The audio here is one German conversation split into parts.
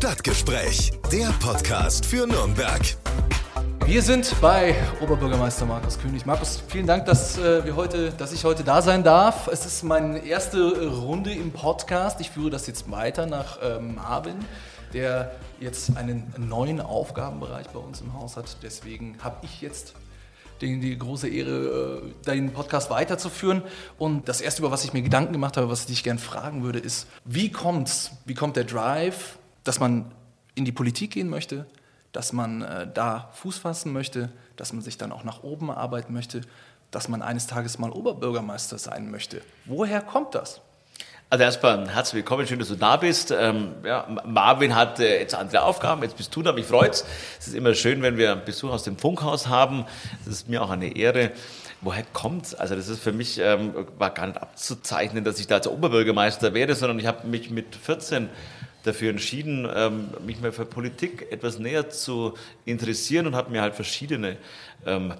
Stadtgespräch, der Podcast für Nürnberg. Wir sind bei Oberbürgermeister Marcus König. Markus, vielen Dank, dass ich heute da sein darf. Es ist meine erste Runde im Podcast. Ich führe das jetzt weiter nach Marvin, der jetzt einen neuen Aufgabenbereich bei uns im Haus hat. Deswegen habe ich jetzt die große Ehre, deinen Podcast weiterzuführen. Und das Erste, über was ich mir Gedanken gemacht habe, was ich dich gerne fragen würde, ist, wie kommt der Drive, dass man in die Politik gehen möchte, dass man da Fuß fassen möchte, dass man sich dann auch nach oben arbeiten möchte, dass man eines Tages mal Oberbürgermeister sein möchte. Woher kommt das? Also erstmal herzlich willkommen, schön, dass du da bist. Marvin hat jetzt andere Aufgaben, jetzt bist du da, mich freut's. Es ist immer schön, wenn wir Besuch aus dem Funkhaus haben, das ist mir auch eine Ehre. Woher kommt's? Also das ist für mich, war gar nicht abzuzeichnen, dass ich da als Oberbürgermeister werde, sondern ich habe mich mit 14 dafür entschieden, mich mal für Politik etwas näher zu interessieren und habe mir halt verschiedene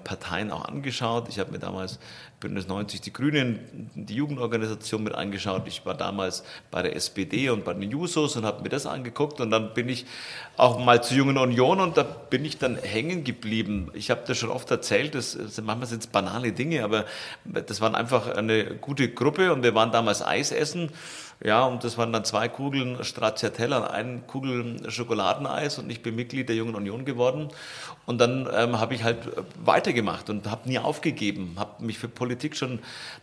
Parteien auch angeschaut. Ich habe mir damals Bündnis 90 Die Grünen, die Jugendorganisation mit angeschaut. Ich war damals bei der SPD und bei den Jusos und habe mir das angeguckt. Und dann bin ich auch mal zur Jungen Union und da bin ich dann hängen geblieben. Ich habe das schon oft erzählt, manchmal sind es banale Dinge, aber das waren einfach eine gute Gruppe und wir waren damals Eis essen. Ja, und das waren dann 2 Kugeln Stracciatella und 1 Kugel Schokoladeneis und ich bin Mitglied der Jungen Union geworden. Und dann habe ich halt weitergemacht und habe nie aufgegeben, habe mich für Politik schon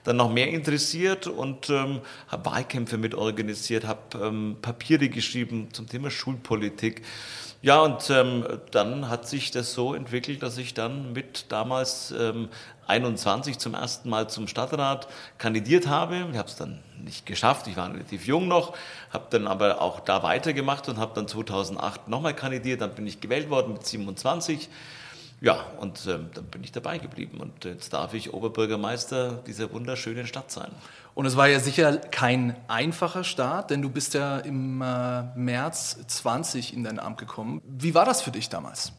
dann noch mehr interessiert und habe Wahlkämpfe mit organisiert, habe Papiere geschrieben zum Thema Schulpolitik. Ja, und dann hat sich das so entwickelt, dass ich dann mit damals 21 zum ersten Mal zum Stadtrat kandidiert habe. Ich habe es dann nicht geschafft, ich war relativ jung noch, habe dann aber auch da weitergemacht und habe dann 2008 nochmal kandidiert, dann bin ich gewählt worden mit 27. Ja, und dann bin ich dabei geblieben und jetzt darf ich Oberbürgermeister dieser wunderschönen Stadt sein. Und es war ja sicher kein einfacher Start, denn du bist ja im März 20 in dein Amt gekommen. Wie war das für dich damals?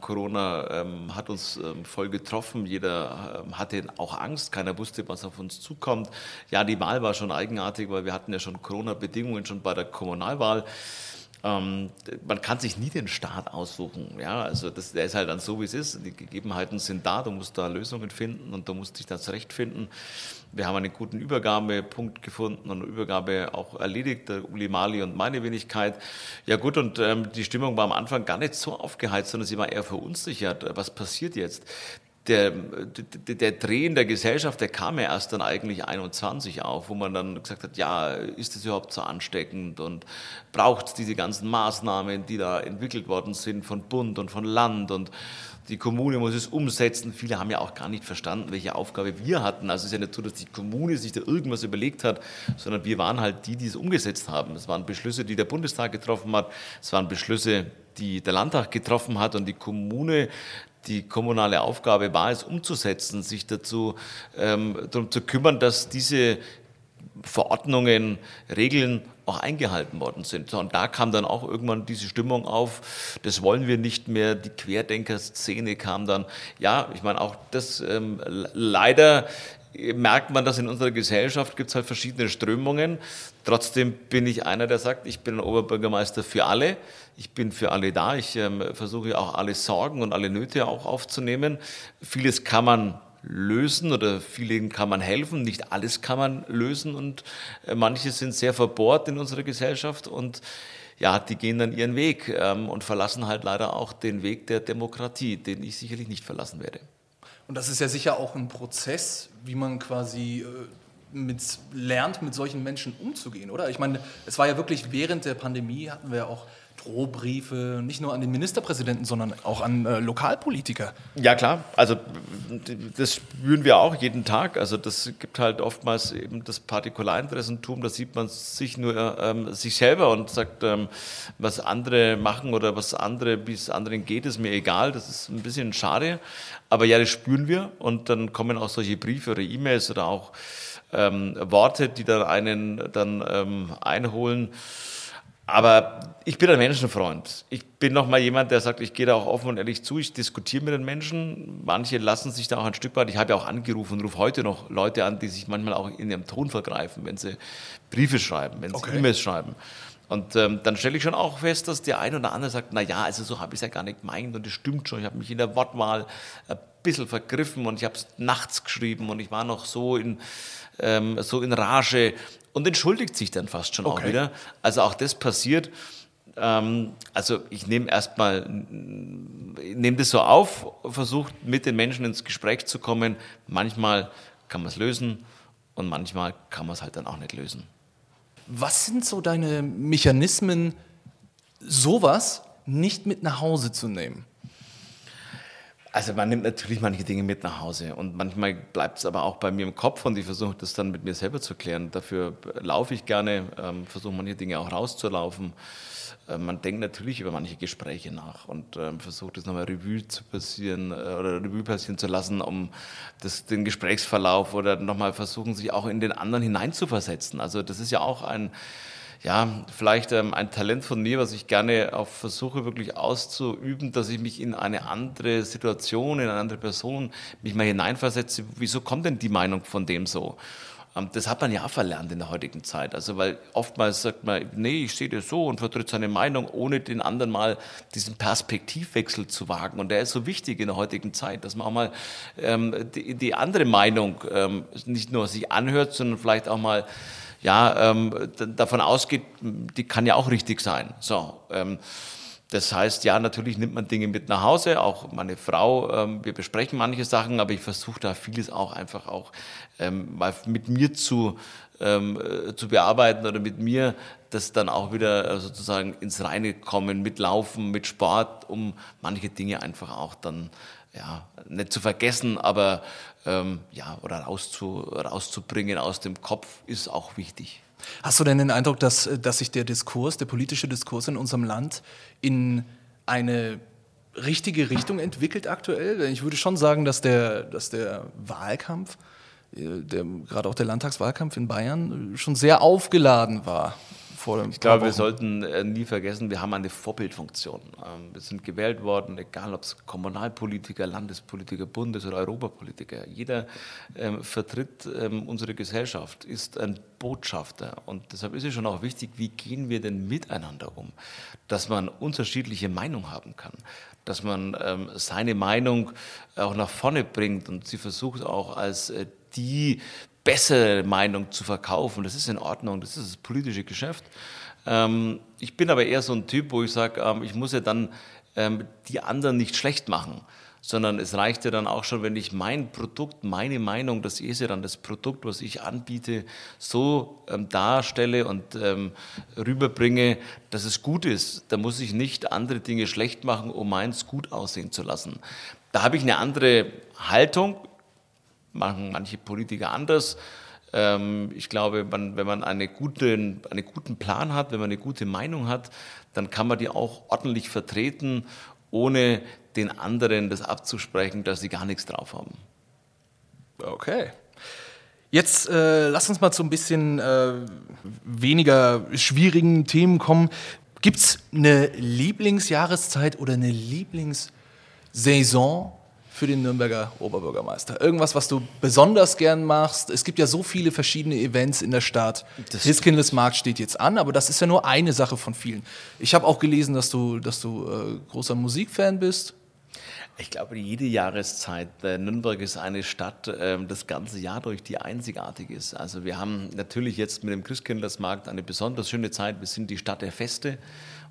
Corona hat uns voll getroffen, jeder hatte auch Angst, keiner wusste, was auf uns zukommt. Ja, die Wahl war schon eigenartig, weil wir hatten ja schon Corona-Bedingungen schon bei der Kommunalwahl. Man kann sich nie den Staat aussuchen, ja, also der ist halt dann so, wie es ist, die Gegebenheiten sind da, du musst da Lösungen finden und du musst dich da zurechtfinden. Wir haben einen guten Übergabepunkt gefunden und Übergabe auch erledigt, der Uli Mali und meine Wenigkeit. Ja gut, und die Stimmung war am Anfang gar nicht so aufgeheizt, sondern sie war eher verunsichert, was passiert jetzt? Der Dreh in der Gesellschaft, der kam ja erst dann eigentlich 21 auf, wo man dann gesagt hat, ja, ist das überhaupt so ansteckend und braucht es diese ganzen Maßnahmen, die da entwickelt worden sind von Bund und von Land und die Kommune muss es umsetzen. Viele haben ja auch gar nicht verstanden, welche Aufgabe wir hatten. Also es ist ja nicht so, dass die Kommune sich da irgendwas überlegt hat, sondern wir waren halt die es umgesetzt haben. Es waren Beschlüsse, die der Bundestag getroffen hat, es waren Beschlüsse, die der Landtag getroffen hat und die Kommune, die kommunale Aufgabe war es, umzusetzen, sich dazu darum zu kümmern, dass diese Verordnungen, Regeln auch eingehalten worden sind. So, und da kam dann auch irgendwann diese Stimmung auf, das wollen wir nicht mehr, die Querdenker-Szene kam dann. Ja, ich meine, auch das leider merkt man, dass in unserer Gesellschaft gibt es halt verschiedene Strömungen. Trotzdem bin ich einer, der sagt, ich bin ein Oberbürgermeister für alle. Ich bin für alle da. Ich versuche auch alle Sorgen und alle Nöte auch aufzunehmen. Vieles kann man lösen oder vielen kann man helfen. Nicht alles kann man lösen und manche sind sehr verbohrt in unserer Gesellschaft und ja, die gehen dann ihren Weg und verlassen halt leider auch den Weg der Demokratie, den ich sicherlich nicht verlassen werde. Und das ist ja sicher auch ein Prozess, wie man quasi lernt, mit solchen Menschen umzugehen, oder? Ich meine, es war ja wirklich während der Pandemie hatten wir ja auch Drohbriefe, nicht nur an den Ministerpräsidenten, sondern auch an Lokalpolitiker. Ja klar, also das spüren wir auch jeden Tag. Also das gibt halt oftmals eben das Partikularinteressentum, da sieht man sich nur sich selber und sagt, was andere machen oder wie es anderen geht, ist mir egal. Das ist ein bisschen schade, aber ja, das spüren wir und dann kommen auch solche Briefe oder E-Mails oder auch Worte, die dann einen einholen. Aber ich bin ein Menschenfreund. Ich bin nochmal jemand, der sagt, ich gehe da auch offen und ehrlich zu. Ich diskutiere mit den Menschen. Manche lassen sich da auch ein Stück weit. Ich habe ja auch angerufen und rufe heute noch Leute an, die sich manchmal auch in ihrem Ton vergreifen, wenn sie Briefe schreiben, wenn sie E-Mails schreiben. Und dann stelle ich schon auch fest, dass der eine oder andere sagt, naja, also so habe ich es ja gar nicht gemeint und das stimmt schon, ich habe mich in der Wortwahl ein bisschen vergriffen und ich habe es nachts geschrieben und ich war noch so in Rage und entschuldigt sich dann fast schon auch wieder. Also auch das passiert. Also ich nehme das so auf, versuche mit den Menschen ins Gespräch zu kommen. Manchmal kann man es lösen und manchmal kann man es halt dann auch nicht lösen. Was sind so deine Mechanismen, sowas nicht mit nach Hause zu nehmen? Also man nimmt natürlich manche Dinge mit nach Hause und manchmal bleibt es aber auch bei mir im Kopf und ich versuche das dann mit mir selber zu klären. Dafür laufe ich gerne, versuche manche Dinge auch rauszulaufen. Man denkt natürlich über manche Gespräche nach und versucht das nochmal Revue passieren zu lassen, um den Gesprächsverlauf oder nochmal versuchen, sich auch in den anderen hineinzuversetzen. Also das ist ja auch ein Talent von mir, was ich gerne auch versuche wirklich auszuüben, dass ich mich in eine andere Situation, in eine andere Person mich mal hineinversetze. Wieso kommt denn die Meinung von dem so? Das hat man ja auch verlernt in der heutigen Zeit. Also, weil oftmals sagt man, nee, ich sehe das so und vertritt seine Meinung, ohne den anderen mal diesen Perspektivwechsel zu wagen. Und der ist so wichtig in der heutigen Zeit, dass man auch mal die andere Meinung nicht nur sich anhört, sondern vielleicht auch mal davon ausgeht, die kann ja auch richtig sein. So, das heißt, ja, natürlich nimmt man Dinge mit nach Hause, auch meine Frau, wir besprechen manche Sachen, aber ich versuche da vieles auch einfach auch mal mit mir zu bearbeiten oder mit mir das dann auch wieder sozusagen ins Reine kommen, mit Laufen, mit Sport, um manche Dinge einfach auch dann nicht zu vergessen, aber oder rauszubringen aus dem Kopf ist auch wichtig. Hast du denn den Eindruck, dass sich der politische Diskurs in unserem Land in eine richtige Richtung entwickelt aktuell? Denn ich würde schon sagen, dass der Wahlkampf, gerade auch der Landtagswahlkampf in Bayern, schon sehr aufgeladen war. Ich glaube, wir sollten nie vergessen, wir haben eine Vorbildfunktion. Wir sind gewählt worden, egal ob es Kommunalpolitiker, Landespolitiker, Bundes- oder Europapolitiker. Jeder vertritt unsere Gesellschaft, ist ein Botschafter. Und deshalb ist es schon auch wichtig, wie gehen wir denn miteinander um? Dass man unterschiedliche Meinungen haben kann, dass man seine Meinung auch nach vorne bringt und sie versucht auch als die bessere Meinung zu verkaufen. Das ist in Ordnung, das ist das politische Geschäft. Ich bin aber eher so ein Typ, wo ich sage, ich muss ja dann die anderen nicht schlecht machen, sondern es reicht ja dann auch schon, wenn ich mein Produkt, meine Meinung, das ist ja dann das Produkt, was ich anbiete, so darstelle und rüberbringe, dass es gut ist. Da muss ich nicht andere Dinge schlecht machen, um meins gut aussehen zu lassen. Da habe ich eine andere Haltung, machen manche Politiker anders. Ich glaube, wenn man einen guten Plan hat, wenn man eine gute Meinung hat, dann kann man die auch ordentlich vertreten, ohne den anderen das abzusprechen, dass sie gar nichts drauf haben. Okay. Jetzt lass uns mal zu ein bisschen weniger schwierigen Themen kommen. Gibt es eine Lieblingsjahreszeit oder eine Lieblingssaison für den Nürnberger Oberbürgermeister? Irgendwas, was du besonders gern machst? Es gibt ja so viele verschiedene Events in der Stadt. Christkindlesmarkt steht jetzt an, aber das ist ja nur eine Sache von vielen. Ich habe auch gelesen, dass du großer Musikfan bist. Ich glaube, jede Jahreszeit. Nürnberg ist eine Stadt, das ganze Jahr durch, die einzigartig ist. Also wir haben natürlich jetzt mit dem Christkindlesmarkt eine besonders schöne Zeit. Wir sind die Stadt der Feste.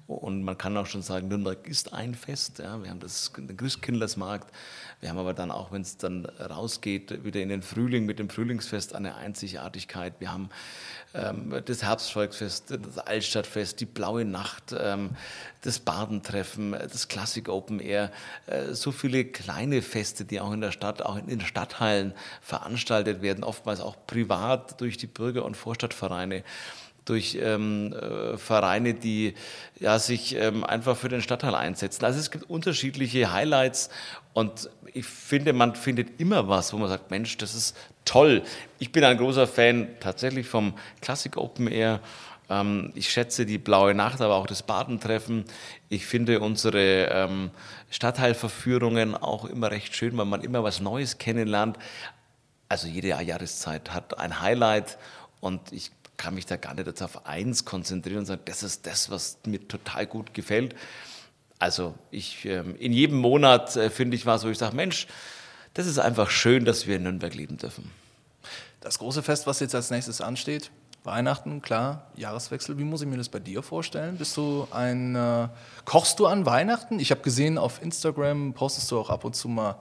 Und man kann auch schon sagen, Nürnberg ist ein Fest. Ja, wir haben den Christkindlesmarkt. Wir haben aber dann auch, wenn es dann rausgeht, wieder in den Frühling mit dem Frühlingsfest eine Einzigartigkeit. Wir haben das Herbstvolksfest, das Altstadtfest, die Blaue Nacht, das Badentreffen, das Classic Open Air. So viele kleine Feste, die auch in der Stadt, auch in den Stadthallen veranstaltet werden, oftmals auch privat durch die Bürger- und Vorstadtvereine, durch Vereine, die sich einfach für den Stadtteil einsetzen. Also es gibt unterschiedliche Highlights und ich finde, man findet immer was, wo man sagt, Mensch, das ist toll. Ich bin ein großer Fan tatsächlich vom Classic Open Air. Ich schätze die Blaue Nacht, aber auch das Badentreffen. Ich finde unsere Stadtteilverführungen auch immer recht schön, weil man immer was Neues kennenlernt. Also jede Jahreszeit hat ein Highlight und ich kann mich da gar nicht jetzt auf eins konzentrieren und sagen, das ist das, was mir total gut gefällt. Also ich, in jedem Monat finde ich was, wo ich sage, Mensch, das ist einfach schön, dass wir in Nürnberg leben dürfen. Das große Fest, was jetzt als nächstes ansteht, Weihnachten, klar, Jahreswechsel. Wie muss ich mir das bei dir vorstellen? Bist du ein kochst du an Weihnachten? Ich habe gesehen, auf Instagram postest du auch ab und zu mal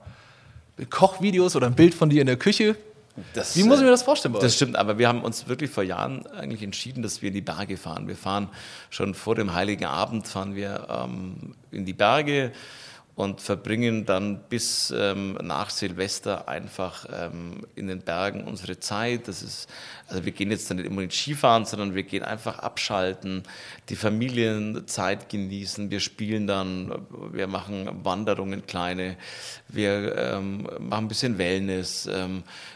Kochvideos oder ein Bild von dir in der Küche. Wie muss ich mir das vorstellen bei euch? Das stimmt, aber wir haben uns wirklich vor Jahren eigentlich entschieden, dass wir in die Berge fahren. Wir fahren schon vor dem Heiligen Abend in die Berge und verbringen dann bis nach Silvester einfach in den Bergen unsere Zeit. Das ist, also wir gehen jetzt dann nicht immer in Skifahren, sondern wir gehen einfach abschalten, die Familienzeit genießen. Wir spielen dann, wir machen Wanderungen kleine, wir machen ein bisschen Wellness.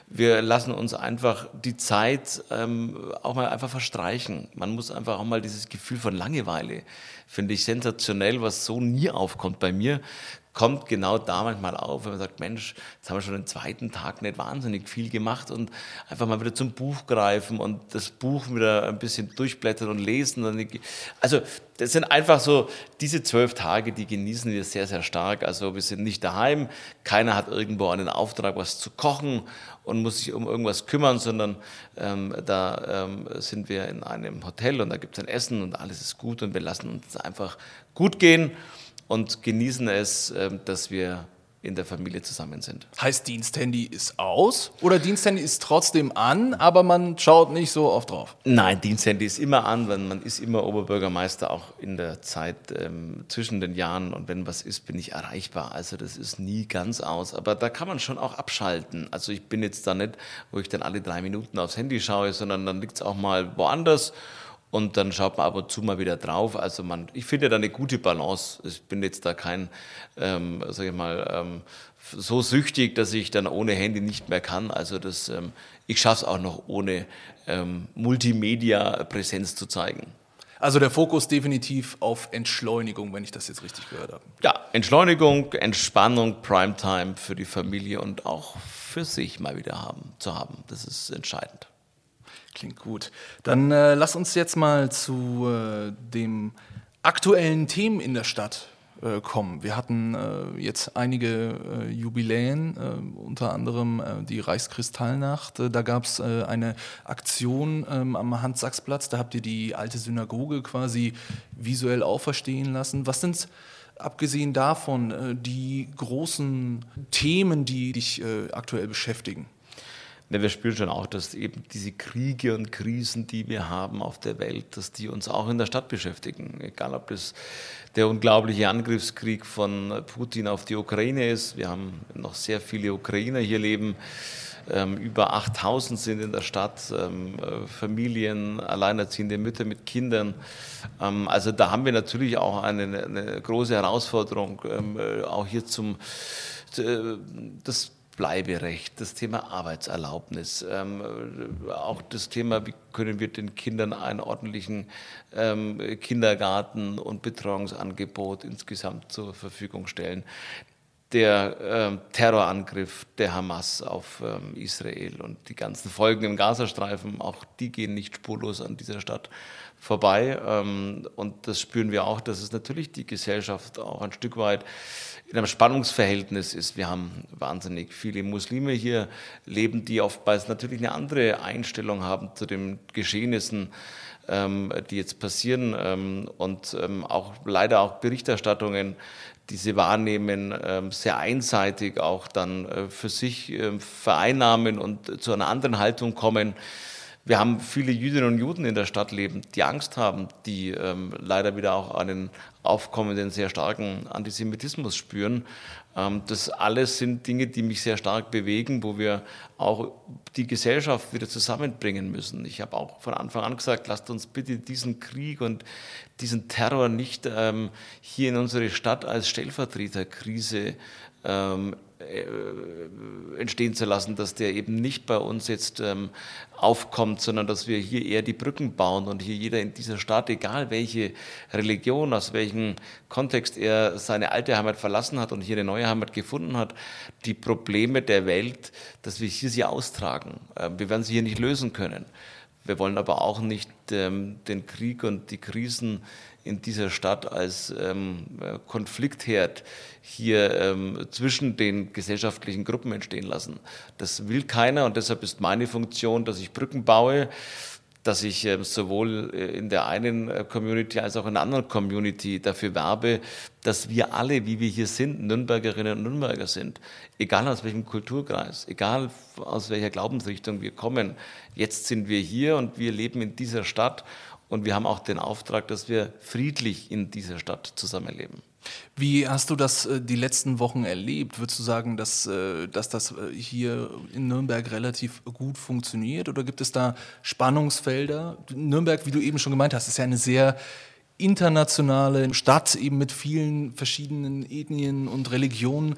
Wir lassen uns einfach die Zeit auch mal einfach verstreichen. Man muss einfach auch mal dieses Gefühl von Langeweile, finde ich sensationell, was so nie aufkommt bei mir, kommt genau da manchmal auf, wenn man sagt, Mensch, jetzt haben wir schon den zweiten Tag nicht wahnsinnig viel gemacht und einfach mal wieder zum Buch greifen und das Buch wieder ein bisschen durchblättern und lesen. Also das sind einfach so, diese 12 Tage, die genießen wir sehr, sehr stark. Also wir sind nicht daheim, keiner hat irgendwo einen Auftrag, was zu kochen und muss sich um irgendwas kümmern, sondern sind wir in einem Hotel und da gibt es ein Essen und alles ist gut und wir lassen uns einfach gut gehen und genießen es, dass wir in der Familie zusammen sind. Heißt, Diensthandy ist aus oder Diensthandy ist trotzdem an, aber man schaut nicht so oft drauf? Nein, Diensthandy ist immer an, weil man ist immer Oberbürgermeister, auch in der Zeit zwischen den Jahren. Und wenn was ist, bin ich erreichbar. Also das ist nie ganz aus. Aber da kann man schon auch abschalten. Also ich bin jetzt da nicht, wo ich dann alle 3 Minuten aufs Handy schaue, sondern dann liegt es auch mal woanders. Und dann schaut man ab und zu mal wieder drauf. Also ich finde da eine gute Balance. Ich bin jetzt da kein, so süchtig, dass ich dann ohne Handy nicht mehr kann. Also ich schaffe es auch noch ohne Multimedia-Präsenz zu zeigen. Also der Fokus definitiv auf Entschleunigung, wenn ich das jetzt richtig gehört habe. Ja, Entschleunigung, Entspannung, Primetime für die Familie und auch für sich mal wieder zu haben. Das ist entscheidend. Klingt gut. Dann lass uns jetzt mal zu dem aktuellen Themen in der Stadt kommen. Wir hatten jetzt einige Jubiläen, unter anderem die Reichskristallnacht. Da gab es eine Aktion am Hans-Sachs-Platz. Da habt ihr die alte Synagoge quasi visuell auferstehen lassen. Was sind abgesehen davon die großen Themen, die dich aktuell beschäftigen? Ja, wir spüren schon auch, dass eben diese Kriege und Krisen, die wir haben auf der Welt, dass die uns auch in der Stadt beschäftigen. Egal, ob das der unglaubliche Angriffskrieg von Putin auf die Ukraine ist. Wir haben noch sehr viele Ukrainer hier leben. Über 8.000 sind in der Stadt, Familien, alleinerziehende Mütter mit Kindern. Also da haben wir natürlich auch eine große Herausforderung, auch hier das Bleiberecht, das Thema Arbeitserlaubnis, auch das Thema, wie können wir den Kindern einen ordentlichen Kindergarten und Betreuungsangebot insgesamt zur Verfügung stellen. Der Terrorangriff der Hamas auf Israel und die ganzen Folgen im Gazastreifen, auch die gehen nicht spurlos an dieser Stadt vorbei. Und das spüren wir auch, dass es natürlich die Gesellschaft auch ein Stück weit in einem Spannungsverhältnis ist. Wir haben wahnsinnig viele Muslime hier leben, die oftmals natürlich eine andere Einstellung haben zu den Geschehnissen, die jetzt passieren, und auch leider auch Berichterstattungen, die sie wahrnehmen, sehr einseitig auch dann für sich vereinnahmen und zu einer anderen Haltung kommen. Wir haben viele Jüdinnen und Juden in der Stadt leben, die Angst haben, die leider wieder auch einen aufkommenden, sehr starken Antisemitismus spüren. Das alles sind Dinge, die mich sehr stark bewegen, wo wir auch die Gesellschaft wieder zusammenbringen müssen. Ich habe auch von Anfang an gesagt, lasst uns bitte diesen Krieg und diesen Terror nicht hier in unsere Stadt als Stellvertreterkrise entstehen zu lassen, dass der eben nicht bei uns jetzt aufkommt, sondern dass wir hier eher die Brücken bauen und hier jeder in dieser Stadt, egal welche Religion, aus welchem Kontext er seine alte Heimat verlassen hat und hier eine neue Heimat gefunden hat, die Probleme der Welt, dass wir hier sie austragen. Wir werden sie hier nicht lösen können. Wir wollen aber auch nicht den Krieg und die Krisen in dieser Stadt als Konfliktherd hier zwischen den gesellschaftlichen Gruppen entstehen lassen. Das will keiner und deshalb ist meine Funktion, dass ich Brücken baue, dass ich sowohl in der einen Community als auch in der anderen Community dafür werbe, dass wir alle, wie wir hier sind, Nürnbergerinnen und Nürnberger sind. Egal aus welchem Kulturkreis, egal aus welcher Glaubensrichtung wir kommen. Jetzt sind wir hier und wir leben in dieser Stadt. Und wir haben auch den Auftrag, dass wir friedlich in dieser Stadt zusammenleben. Wie hast du das die letzten Wochen erlebt? Würdest du sagen, dass das hier in Nürnberg relativ gut funktioniert? Oder gibt es da Spannungsfelder? Nürnberg, wie du eben schon gemeint hast, ist ja eine sehr internationale Stadt, eben mit vielen verschiedenen Ethnien und Religionen.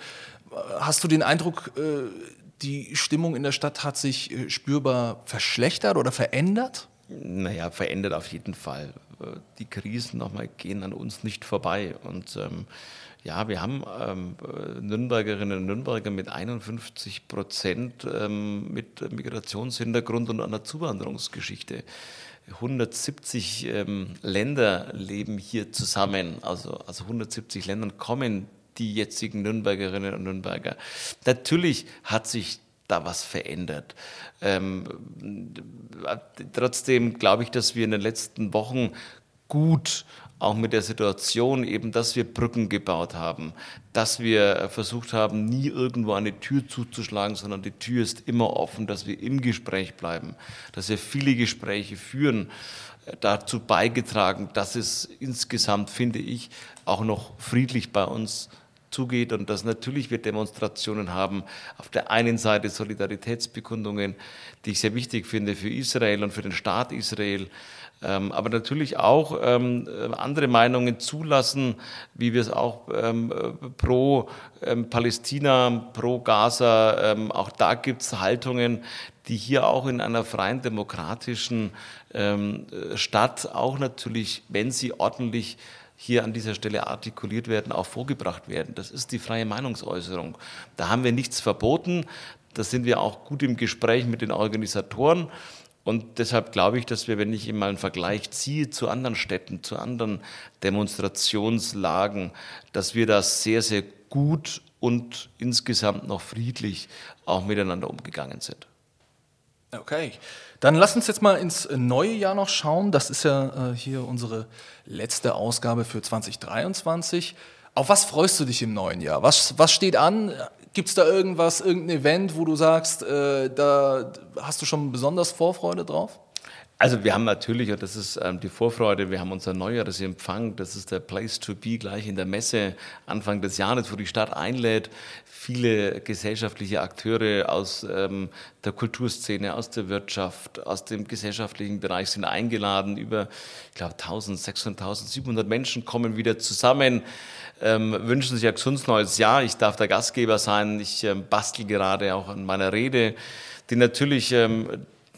Hast du den Eindruck, die Stimmung in der Stadt hat sich spürbar verschlechtert oder verändert? Naja, verändert auf jeden Fall. Die Krisen nochmal gehen an uns nicht vorbei. Und wir haben Nürnbergerinnen und Nürnberger mit 51% mit Migrationshintergrund und einer Zuwanderungsgeschichte. 170 Länder leben hier zusammen. Also aus 170 Ländern kommen die jetzigen Nürnbergerinnen und Nürnberger. Natürlich hat sich da was verändert. Trotzdem glaube ich, dass wir in den letzten Wochen gut auch mit der Situation eben, dass wir Brücken gebaut haben, dass wir versucht haben, nie irgendwo eine Tür zuzuschlagen, sondern die Tür ist immer offen, dass wir im Gespräch bleiben, dass wir viele Gespräche führen, dazu beigetragen, dass es insgesamt, finde ich, auch noch friedlich bei uns zugeht und dass natürlich wir Demonstrationen haben, auf der einen Seite Solidaritätsbekundungen, die ich sehr wichtig finde für Israel und für den Staat Israel, aber natürlich auch andere Meinungen zulassen, wie wir es auch pro Palästina, pro Gaza, auch da gibt es Haltungen, die hier auch in einer freien, demokratischen Stadt auch natürlich, wenn sie ordentlich hier an dieser Stelle artikuliert werden, auch vorgebracht werden. Das ist die freie Meinungsäußerung. Da haben wir nichts verboten. Da sind wir auch gut im Gespräch mit den Organisatoren. Und deshalb glaube ich, dass wir, wenn ich mal einen Vergleich ziehe zu anderen Städten, zu anderen Demonstrationslagen, dass wir da sehr, sehr gut und insgesamt noch friedlich auch miteinander umgegangen sind. Okay, dann lass uns jetzt mal ins neue Jahr noch schauen. Das ist ja hier unsere letzte Ausgabe für 2023. Auf was freust du dich im neuen Jahr? Was steht an? Gibt es da irgendwas, irgendein Event, wo du sagst, da hast du schon besonders Vorfreude drauf? Also wir haben natürlich, und das ist die Vorfreude, wir haben unser Neujahresempfang, das ist der Place to be gleich in der Messe Anfang des Jahres, wo die Stadt einlädt, viele gesellschaftliche Akteure aus der Kulturszene, aus der Wirtschaft, aus dem gesellschaftlichen Bereich sind eingeladen, über, ich glaube, 1.600, 1.700 Menschen kommen wieder zusammen, wünschen sich ein gesundes neues Jahr, ich darf der Gastgeber sein, ich bastel gerade auch an meiner Rede, die natürlich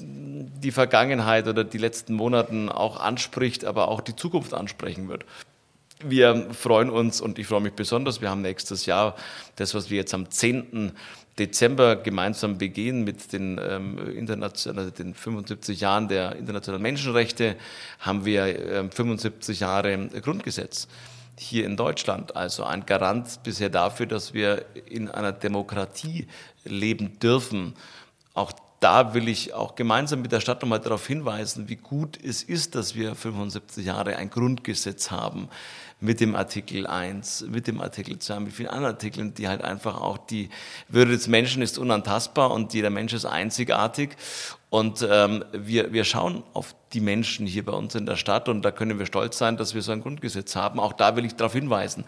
die Vergangenheit oder die letzten Monaten auch anspricht, aber auch die Zukunft ansprechen wird. Wir freuen uns und ich freue mich besonders, wir haben nächstes Jahr das, was wir jetzt am 10. Dezember gemeinsam begehen mit den, den 75 Jahren der internationalen Menschenrechte, haben wir 75 Jahre Grundgesetz hier in Deutschland. Also ein Garant bisher dafür, dass wir in einer Demokratie leben dürfen. Auch da will ich auch gemeinsam mit der Stadt nochmal darauf hinweisen, wie gut es ist, dass wir 75 Jahre ein Grundgesetz haben mit dem Artikel 1, mit dem Artikel 2, mit vielen anderen Artikeln, die halt einfach auch die Würde des Menschen ist unantastbar und jeder Mensch ist einzigartig. Und wir schauen auf die Menschen hier bei uns in der Stadt und da können wir stolz sein, dass wir so ein Grundgesetz haben. Auch da will ich darauf hinweisen.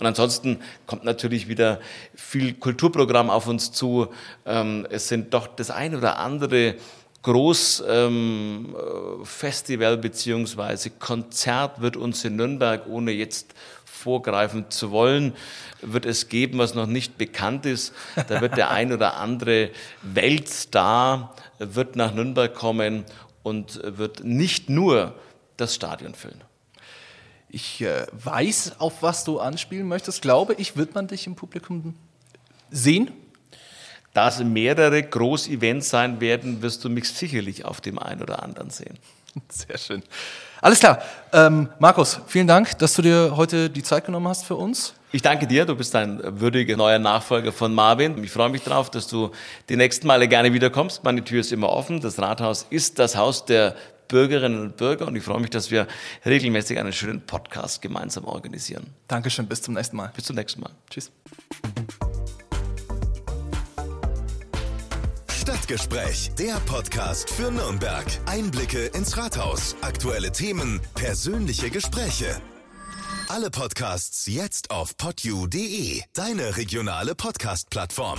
Und ansonsten kommt natürlich wieder viel Kulturprogramm auf uns zu. Es sind doch das ein oder andere Großfestival bzw. Konzert wird uns in Nürnberg, ohne jetzt vorgreifen zu wollen, wird es geben, was noch nicht bekannt ist. Da wird der ein oder andere Weltstar wird nach Nürnberg kommen und wird nicht nur das Stadion füllen. Ich weiß, auf was du anspielen möchtest. Glaube ich, wird man dich im Publikum sehen? Da es mehrere Großevents sein werden, wirst du mich sicherlich auf dem einen oder anderen sehen. Sehr schön. Alles klar. Markus, vielen Dank, dass du dir heute die Zeit genommen hast für uns. Ich danke dir. Du bist ein würdiger neuer Nachfolger von Marvin. Ich freue mich darauf, dass du die nächsten Male gerne wiederkommst. Meine Tür ist immer offen. Das Rathaus ist das Haus der Bürgerinnen und Bürger. Und ich freue mich, dass wir regelmäßig einen schönen Podcast gemeinsam organisieren. Dankeschön. Bis zum nächsten Mal. Bis zum nächsten Mal. Tschüss. Stadtgespräch, der Podcast für Nürnberg. Einblicke ins Rathaus, aktuelle Themen, persönliche Gespräche. Alle Podcasts jetzt auf podyou.de, deine regionale Podcast-Plattform.